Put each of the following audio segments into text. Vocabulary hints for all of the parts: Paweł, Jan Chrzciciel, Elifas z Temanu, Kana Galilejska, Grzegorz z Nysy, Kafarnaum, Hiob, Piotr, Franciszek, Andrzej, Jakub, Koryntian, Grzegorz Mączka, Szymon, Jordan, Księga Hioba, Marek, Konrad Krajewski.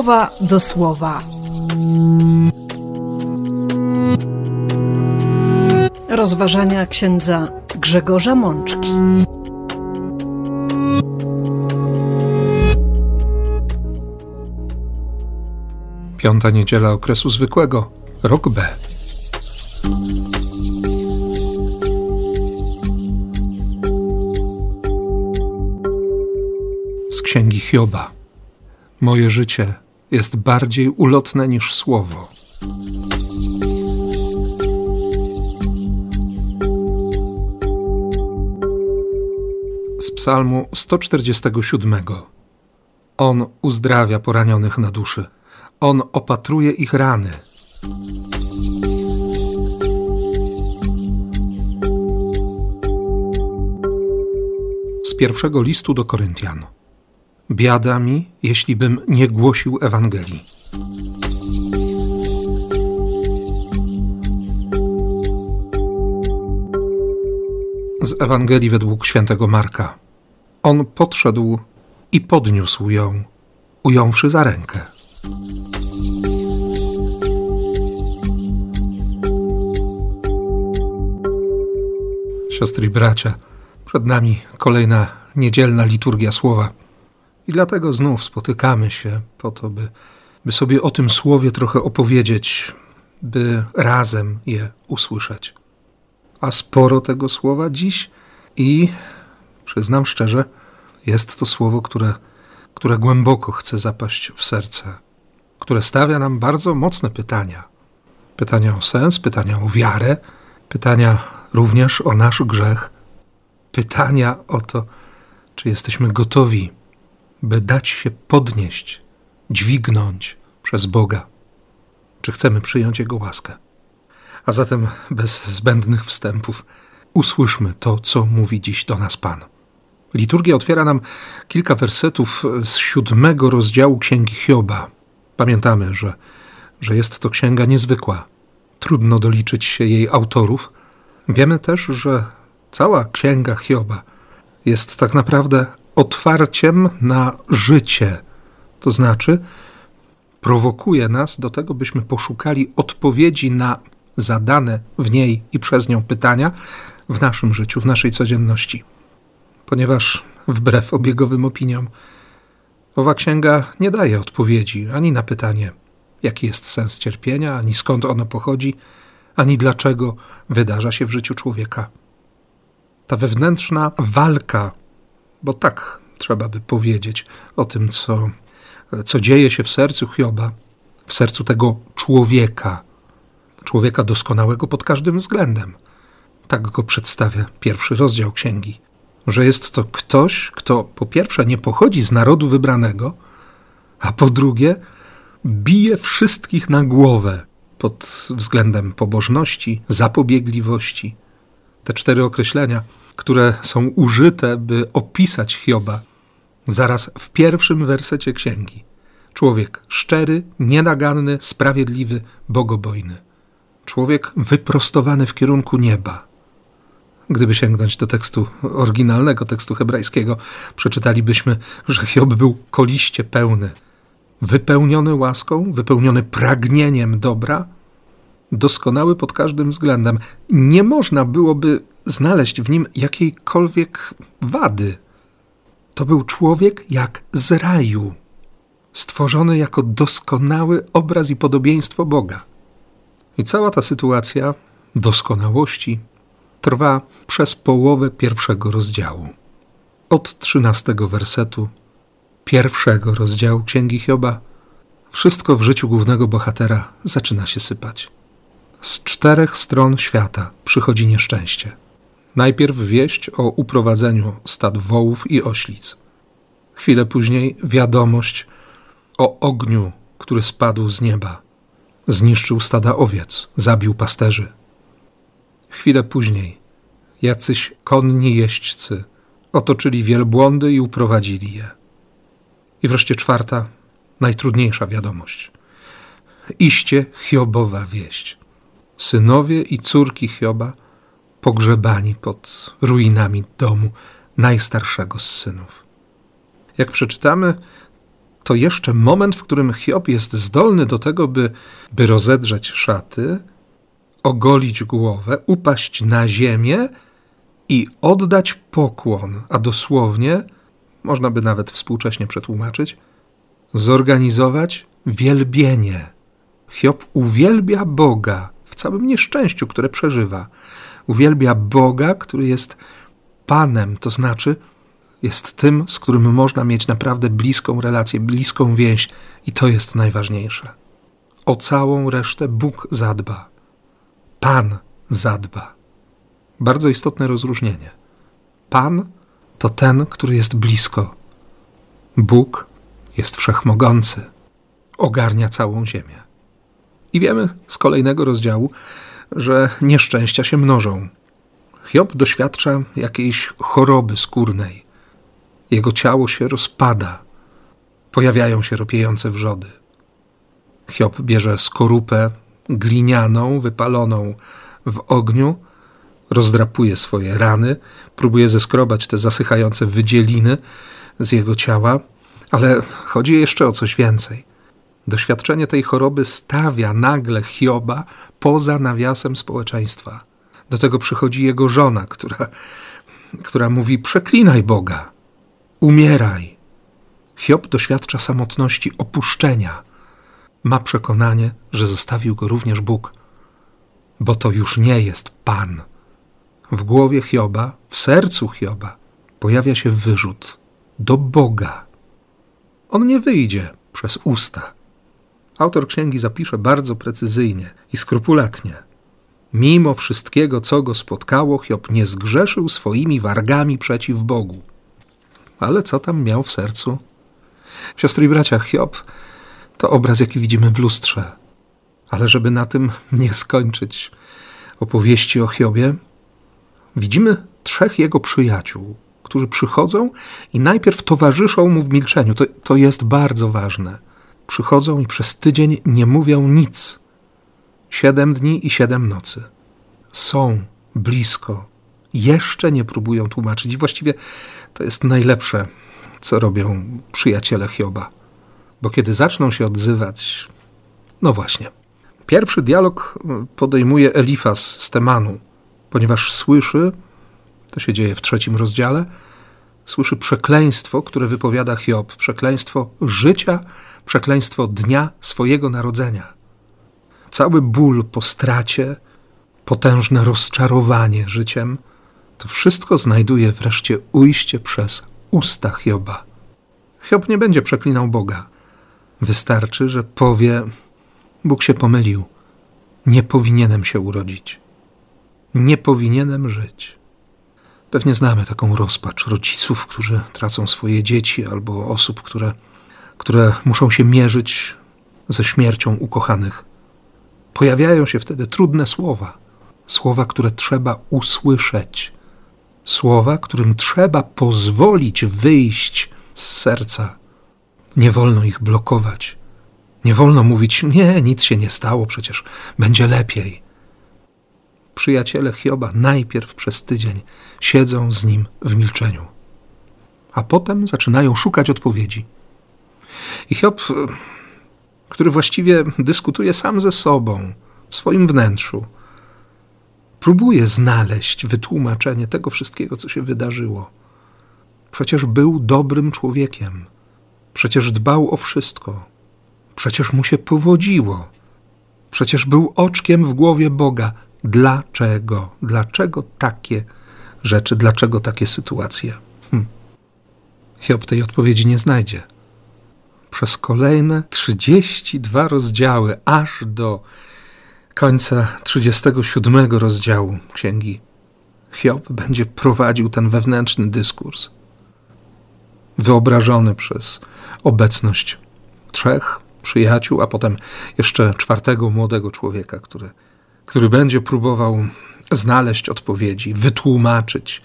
słowa do słowa. Rozważania księdza Grzegorza Mączki. Piąta niedziela okresu zwykłego, rok B. Z Księgi Hioba. Moje życie jest bardziej ulotne niż słowo. Z Psalmu 147. On uzdrawia poranionych na duszy. On opatruje ich rany. Z pierwszego listu do Koryntian. Biada mi, jeśli bym nie głosił Ewangelii. Z Ewangelii według świętego Marka. On podszedł i podniósł ją, ująwszy za rękę. Siostry i bracia, przed nami kolejna niedzielna liturgia słowa. I dlatego znów spotykamy się po to, by sobie o tym słowie trochę opowiedzieć, by razem je usłyszeć. A sporo tego słowa dziś i, przyznam szczerze, jest to słowo, które głęboko chce zapaść w serce, które stawia nam bardzo mocne pytania. Pytania o sens, pytania o wiarę, pytania również o nasz grzech, pytania o to, czy jesteśmy gotowi, by dać się podnieść, dźwignąć przez Boga. Czy chcemy przyjąć Jego łaskę? A zatem bez zbędnych wstępów usłyszmy to, co mówi dziś do nas Pan. Liturgia otwiera nam kilka wersetów z 7 rozdziału Księgi Hioba. Pamiętamy, że jest to księga niezwykła. Trudno doliczyć się jej autorów. Wiemy też, że cała Księga Hioba jest tak naprawdę otwarciem na życie. To znaczy prowokuje nas do tego, byśmy poszukali odpowiedzi na zadane w niej i przez nią pytania w naszym życiu, w naszej codzienności. Ponieważ wbrew obiegowym opiniom owa księga nie daje odpowiedzi ani na pytanie, jaki jest sens cierpienia, ani skąd ono pochodzi, ani dlaczego wydarza się w życiu człowieka. Ta wewnętrzna walka, bo tak trzeba by powiedzieć o tym, co dzieje się w sercu Hioba, w sercu tego człowieka doskonałego pod każdym względem. Tak go przedstawia pierwszy rozdział księgi, że jest to ktoś, kto po pierwsze nie pochodzi z narodu wybranego, a po drugie bije wszystkich na głowę pod względem pobożności, zapobiegliwości. Te 4 określenia, które są użyte, by opisać Hioba, zaraz w pierwszym wersecie księgi. Człowiek szczery, nienaganny, sprawiedliwy, bogobojny. Człowiek wyprostowany w kierunku nieba. Gdyby sięgnąć do tekstu oryginalnego, tekstu hebrajskiego, przeczytalibyśmy, że Hiob był koliście pełny, wypełniony łaską, wypełniony pragnieniem dobra, doskonały pod każdym względem. Nie można byłoby znaleźć w nim jakiejkolwiek wady. To był człowiek jak z raju, stworzony jako doskonały obraz i podobieństwo Boga. I cała ta sytuacja doskonałości trwa przez połowę pierwszego rozdziału. Od 13 wersetu pierwszego rozdziału Księgi Hioba wszystko w życiu głównego bohatera zaczyna się sypać. Z 4 stron świata przychodzi nieszczęście. Najpierw wieść o uprowadzeniu stad wołów i oślic. Chwilę później wiadomość o ogniu, który spadł z nieba. Zniszczył stada owiec, zabił pasterzy. Chwilę później jacyś konni jeźdźcy otoczyli wielbłądy i uprowadzili je. I wreszcie 4, najtrudniejsza wiadomość. Iście Hiobowa wieść. Synowie i córki Hioba pogrzebani pod ruinami domu najstarszego z synów. Jak przeczytamy to jeszcze moment, w którym Hiob jest zdolny do tego, by rozedrzeć szaty, ogolić głowę, upaść na ziemię i oddać pokłon, a dosłownie, można by nawet współcześnie przetłumaczyć, zorganizować wielbienie. Hiob uwielbia Boga w całym nieszczęściu, które przeżywa. Uwielbia Boga, który jest Panem, to znaczy jest tym, z którym można mieć naprawdę bliską relację, bliską więź i to jest najważniejsze. O całą resztę Bóg zadba. Pan zadba. Bardzo istotne rozróżnienie. Pan to ten, który jest blisko. Bóg jest wszechmogący. Ogarnia całą ziemię. I wiemy z kolejnego rozdziału, że nieszczęścia się mnożą. Hiob doświadcza jakiejś choroby skórnej. Jego ciało się rozpada. Pojawiają się ropiejące wrzody. Hiob bierze skorupę glinianą, wypaloną w ogniu, rozdrapuje swoje rany, próbuje zeskrobać te zasychające wydzieliny z jego ciała, ale chodzi jeszcze o coś więcej. Doświadczenie tej choroby stawia nagle Hioba poza nawiasem społeczeństwa. Do tego przychodzi jego żona, która mówi: przeklinaj Boga, umieraj. Hiob doświadcza samotności, opuszczenia. Ma przekonanie, że zostawił go również Bóg, bo to już nie jest Pan. W głowie Hioba, w sercu Hioba pojawia się wyrzut do Boga. On nie wyjdzie przez usta. Autor księgi zapisze bardzo precyzyjnie i skrupulatnie. Mimo wszystkiego, co go spotkało, Hiob nie zgrzeszył swoimi wargami przeciw Bogu. Ale co tam miał w sercu? Siostry i bracia, Hiob to obraz, jaki widzimy w lustrze. Ale żeby na tym nie skończyć opowieści o Hiobie, widzimy trzech jego przyjaciół, którzy przychodzą i najpierw towarzyszą mu w milczeniu. To jest bardzo ważne. Przychodzą i przez tydzień nie mówią nic. 7 dni i 7 nocy. Są blisko. Jeszcze nie próbują tłumaczyć. I właściwie to jest najlepsze, co robią przyjaciele Hioba. Bo kiedy zaczną się odzywać, no właśnie. Pierwszy dialog podejmuje Elifas z Temanu, ponieważ słyszy, to się dzieje w 3 rozdziale, słyszy przekleństwo, które wypowiada Hiob, przekleństwo życia, przekleństwo dnia swojego narodzenia. Cały ból po stracie, potężne rozczarowanie życiem, to wszystko znajduje wreszcie ujście przez usta Hioba. Hiob nie będzie przeklinał Boga. Wystarczy, że powie: Bóg się pomylił, nie powinienem się urodzić, nie powinienem żyć. Pewnie znamy taką rozpacz rodziców, którzy tracą swoje dzieci, albo osób, które muszą się mierzyć ze śmiercią ukochanych. Pojawiają się wtedy trudne słowa, słowa, które trzeba usłyszeć, słowa, którym trzeba pozwolić wyjść z serca. Nie wolno ich blokować. Nie wolno mówić: nie, nic się nie stało, przecież będzie lepiej. Przyjaciele Hioba najpierw przez tydzień siedzą z nim w milczeniu, a potem zaczynają szukać odpowiedzi. I Hiob, który właściwie dyskutuje sam ze sobą, w swoim wnętrzu, próbuje znaleźć wytłumaczenie tego wszystkiego, co się wydarzyło. Przecież był dobrym człowiekiem. Przecież dbał o wszystko. Przecież mu się powodziło. Przecież był oczkiem w głowie Boga. Dlaczego? Dlaczego takie rzeczy? Dlaczego takie sytuacje? Hiob tej odpowiedzi nie znajdzie. Przez kolejne 32 rozdziały, aż do końca 37 rozdziału księgi, Hiob będzie prowadził ten wewnętrzny dyskurs, wyobrażony przez obecność trzech przyjaciół, a potem jeszcze 4 młodego człowieka, który będzie próbował znaleźć odpowiedzi, wytłumaczyć,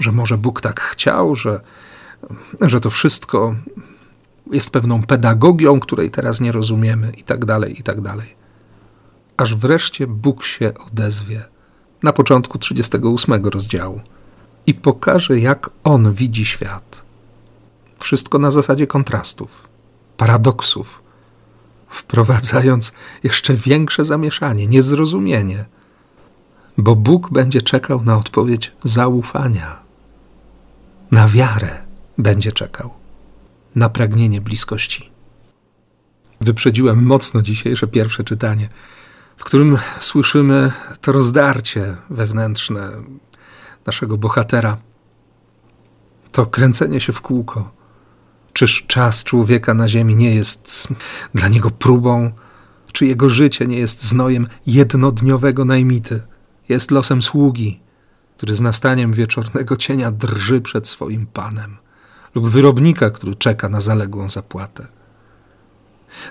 że może Bóg tak chciał, że to wszystko jest pewną pedagogią, której teraz nie rozumiemy, i tak dalej, i tak dalej. Aż wreszcie Bóg się odezwie na początku 38 rozdziału. I pokaże, jak on widzi świat. wszystko na zasadzie kontrastów, paradoksów, wprowadzając jeszcze większe zamieszanie, niezrozumienie, bo Bóg będzie czekał na odpowiedź zaufania, na wiarę będzie czekał, na pragnienie bliskości. Wyprzedziłem mocno dzisiejsze pierwsze czytanie, w którym słyszymy to rozdarcie wewnętrzne naszego bohatera, to kręcenie się w kółko. Czyż czas człowieka na ziemi nie jest dla niego próbą? Czy jego życie nie jest znojem jednodniowego najmity? Jest losem sługi, który z nastaniem wieczornego cienia drży przed swoim panem, lub wyrobnika, który czeka na zaległą zapłatę.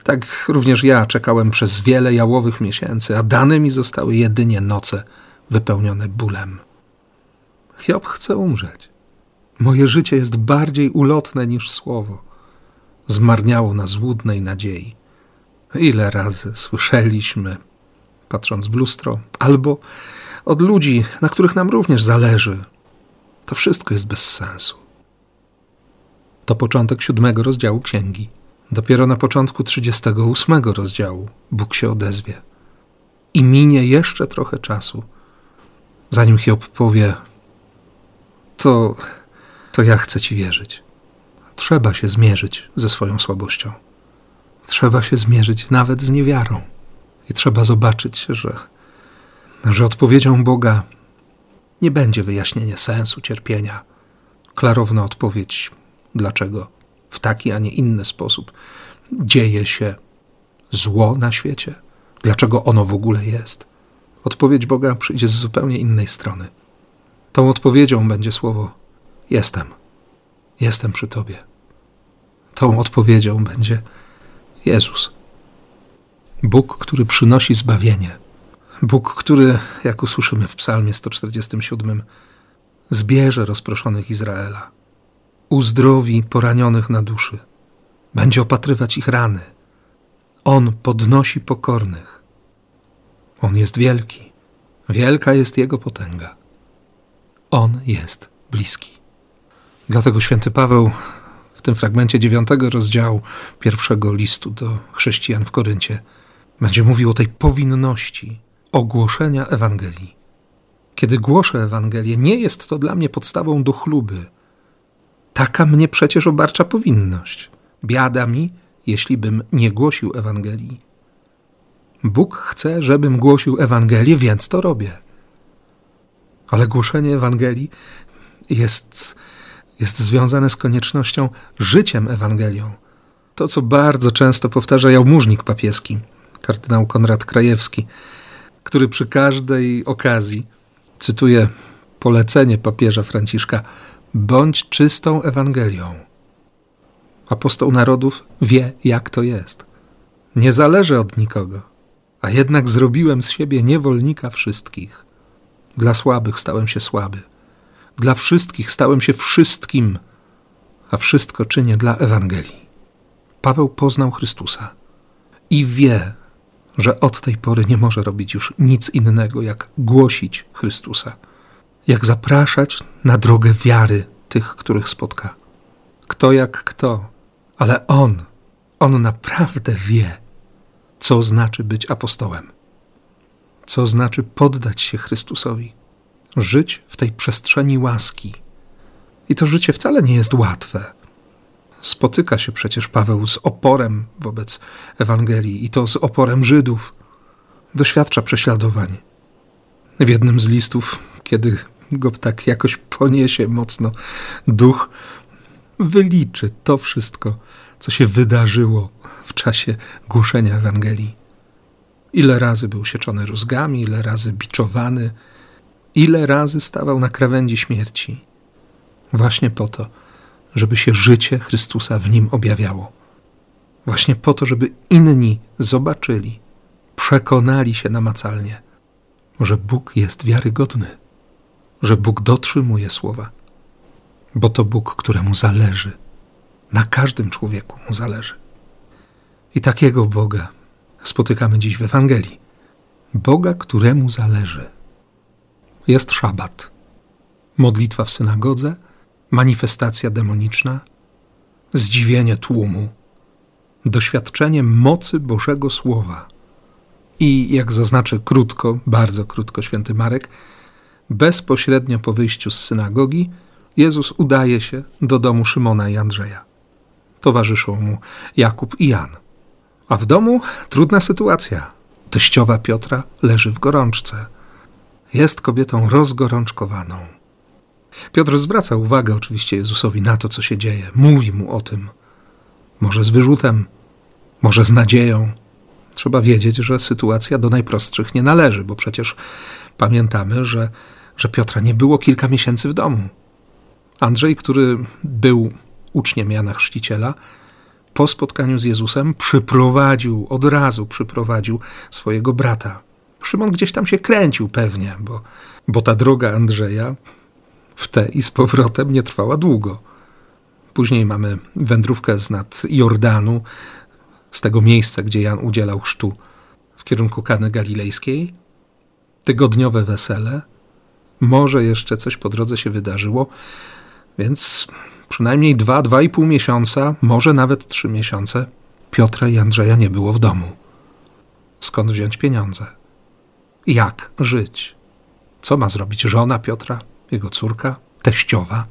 Tak również ja czekałem przez wiele jałowych miesięcy, a dane mi zostały jedynie noce wypełnione bólem. Hiob chce umrzeć. Moje życie jest bardziej ulotne niż słowo. Zmarniało na złudnej nadziei. Ile razy słyszeliśmy, patrząc w lustro, albo od ludzi, na których nam również zależy. To wszystko jest bez sensu. To początek 7 rozdziału księgi. Dopiero na początku 38 rozdziału Bóg się odezwie. I minie jeszcze trochę czasu, zanim Hiob powie: to ja chcę ci wierzyć. Trzeba się zmierzyć ze swoją słabością. Trzeba się zmierzyć nawet z niewiarą. I trzeba zobaczyć, że odpowiedzią Boga nie będzie wyjaśnienie sensu cierpienia, klarowna odpowiedź, dlaczego w taki, a nie inny sposób dzieje się zło na świecie, dlaczego ono w ogóle jest. Odpowiedź Boga przyjdzie z zupełnie innej strony. Tą odpowiedzią będzie słowo: jestem. Jestem przy Tobie. Tą odpowiedzią będzie Jezus. Bóg, który przynosi zbawienie. Bóg, który, jak usłyszymy w Psalmie 147, zbierze rozproszonych Izraela, uzdrowi poranionych na duszy, będzie opatrywać ich rany. On podnosi pokornych. On jest wielki. Wielka jest Jego potęga. On jest bliski. Dlatego święty Paweł w tym fragmencie 9 rozdziału 1 listu do chrześcijan w Koryncie będzie mówił o tej powinności ogłoszenia Ewangelii. Kiedy głoszę Ewangelię, nie jest to dla mnie podstawą do chluby. Taka mnie przecież obarcza powinność. Biada mi, jeśli bym nie głosił Ewangelii. Bóg chce, żebym głosił Ewangelię, więc to robię. Ale głoszenie Ewangelii jest związane z koniecznością życiem Ewangelią. To, co bardzo często powtarza jałmużnik papieski, kardynał Konrad Krajewski, który przy każdej okazji cytuje polecenie papieża Franciszka: bądź czystą Ewangelią. Apostoł narodów wie, jak to jest. Nie zależy od nikogo, a jednak zrobiłem z siebie niewolnika wszystkich. Dla słabych stałem się słaby. Dla wszystkich stałem się wszystkim, a wszystko czynię dla Ewangelii. Paweł poznał Chrystusa i wie, że od tej pory nie może robić już nic innego, jak głosić Chrystusa, jak zapraszać na drogę wiary tych, których spotka. Kto jak kto, ale on naprawdę wie, co znaczy być apostołem, co znaczy poddać się Chrystusowi, żyć w tej przestrzeni łaski. I to życie wcale nie jest łatwe. Spotyka się przecież Paweł z oporem wobec Ewangelii i to z oporem Żydów. Doświadcza prześladowań. W jednym z listów, kiedy go tak jakoś poniesie mocno duch, wyliczy to wszystko, co się wydarzyło w czasie głoszenia Ewangelii. Ile razy był sieczony rózgami, ile razy biczowany, ile razy stawał na krawędzi śmierci. Właśnie po to, żeby się życie Chrystusa w nim objawiało. Właśnie po to, żeby inni zobaczyli, przekonali się namacalnie, że Bóg jest wiarygodny, że Bóg dotrzymuje słowa, bo to Bóg, któremu zależy. Na każdym człowieku mu zależy. I takiego Boga spotykamy dziś w Ewangelii. Boga, któremu zależy. Jest szabat, modlitwa w synagodze, manifestacja demoniczna, zdziwienie tłumu, doświadczenie mocy Bożego Słowa i, jak zaznaczy krótko, bardzo krótko święty Marek, bezpośrednio po wyjściu z synagogi Jezus udaje się do domu Szymona i Andrzeja. Towarzyszą mu Jakub i Jan. A w domu trudna sytuacja. Teściowa Piotra leży w gorączce. Jest kobietą rozgorączkowaną. Piotr zwraca uwagę oczywiście Jezusowi na to, co się dzieje. Mówi mu o tym. Może z wyrzutem, może z nadzieją. Trzeba wiedzieć, że sytuacja do najprostszych nie należy, bo przecież pamiętamy, że Piotra nie było kilka miesięcy w domu. Andrzej, który był uczniem Jana Chrzciciela, po spotkaniu z Jezusem od razu przyprowadził swojego brata. Szymon gdzieś tam się kręcił pewnie, bo ta droga Andrzeja w te i z powrotem nie trwała długo. Później mamy wędrówkę znad Jordanu, z tego miejsca, gdzie Jan udzielał chrztu, w kierunku Kany Galilejskiej. Tygodniowe wesele. Może jeszcze coś po drodze się wydarzyło, więc przynajmniej 2,5 miesiąca, może nawet 3 miesiące Piotra i Andrzeja nie było w domu. Skąd wziąć pieniądze? Jak żyć? Co ma zrobić żona Piotra, jego córka, teściowa?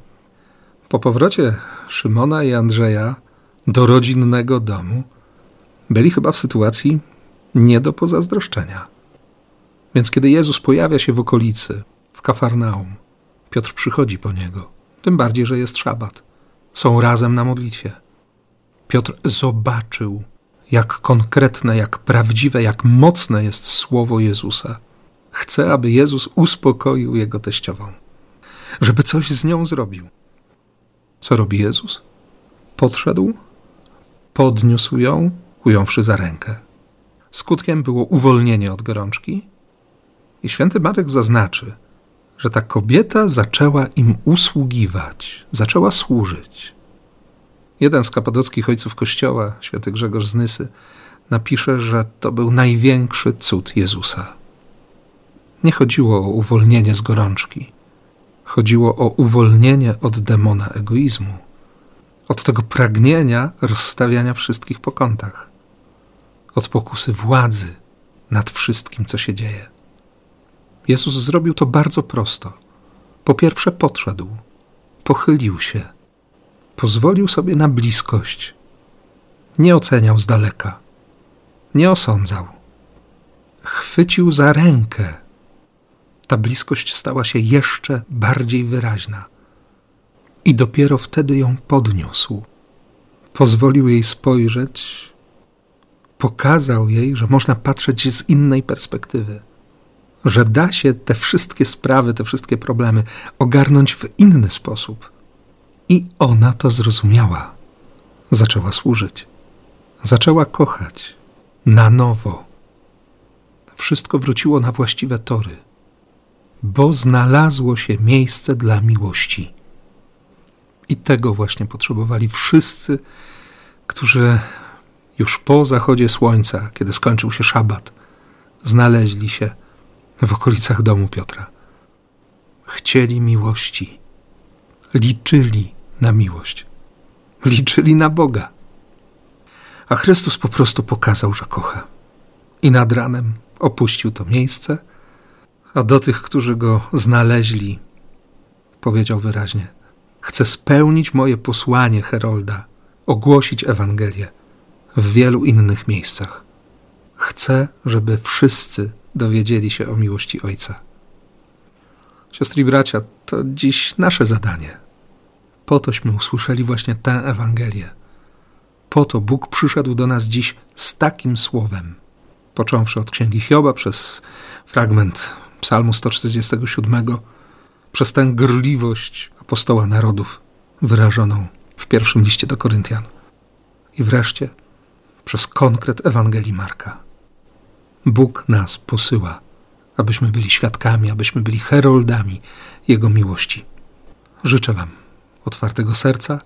Po powrocie Szymona i Andrzeja do rodzinnego domu byli chyba w sytuacji nie do pozazdroszczenia. Więc kiedy Jezus pojawia się w okolicy, w Kafarnaum, Piotr przychodzi po niego. Tym bardziej, że jest szabat. Są razem na modlitwie. Piotr zobaczył, jak konkretne, jak prawdziwe, jak mocne jest słowo Jezusa. Chce, aby Jezus uspokoił jego teściową. Żeby coś z nią zrobił. Co robi Jezus? Podszedł, podniósł ją, ująwszy za rękę. Skutkiem było uwolnienie od gorączki i święty Marek zaznaczy, że ta kobieta zaczęła im usługiwać, zaczęła służyć. Jeden z kapadockich ojców Kościoła, święty Grzegorz z Nysy, napisze, że to był największy cud Jezusa. Nie chodziło o uwolnienie z gorączki. Chodziło o uwolnienie od demona egoizmu, od tego pragnienia rozstawiania wszystkich po kątach, od pokusy władzy nad wszystkim, co się dzieje. Jezus zrobił to bardzo prosto. Po pierwsze podszedł, pochylił się, pozwolił sobie na bliskość. Nie oceniał z daleka, nie osądzał. Chwycił za rękę. Ta bliskość stała się jeszcze bardziej wyraźna. I dopiero wtedy ją podniósł. Pozwolił jej spojrzeć, pokazał jej, że można patrzeć z innej perspektywy. Że da się te wszystkie sprawy, te wszystkie problemy ogarnąć w inny sposób. I ona to zrozumiała. Zaczęła służyć. Zaczęła kochać. Na nowo. Wszystko wróciło na właściwe tory. Bo znalazło się miejsce dla miłości. I tego właśnie potrzebowali wszyscy, którzy już po zachodzie słońca, kiedy skończył się szabat, znaleźli się w okolicach domu Piotra. Chcieli miłości. Liczyli na miłość. Liczyli na Boga. A Chrystus po prostu pokazał, że kocha. I nad ranem opuścił to miejsce, a do tych, którzy go znaleźli, powiedział wyraźnie: chcę spełnić moje posłanie herolda, ogłosić Ewangelię w wielu innych miejscach. Chcę, żeby wszyscy dowiedzieli się o miłości Ojca. Siostry i bracia, to dziś nasze zadanie. Po tośmy usłyszeli właśnie tę Ewangelię. Po to Bóg przyszedł do nas dziś z takim słowem. Począwszy od Księgi Hioba, przez fragment Psalmu 147, przez tę gorliwość apostoła narodów wyrażoną w pierwszym liście do Koryntian. I wreszcie przez konkret Ewangelii Marka. Bóg nas posyła, abyśmy byli świadkami, abyśmy byli heroldami Jego miłości. Życzę wam otwartego serca,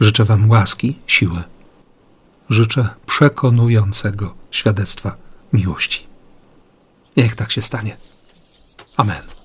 życzę wam łaski, siły. Życzę przekonującego świadectwa miłości. Niech tak się stanie. Amen.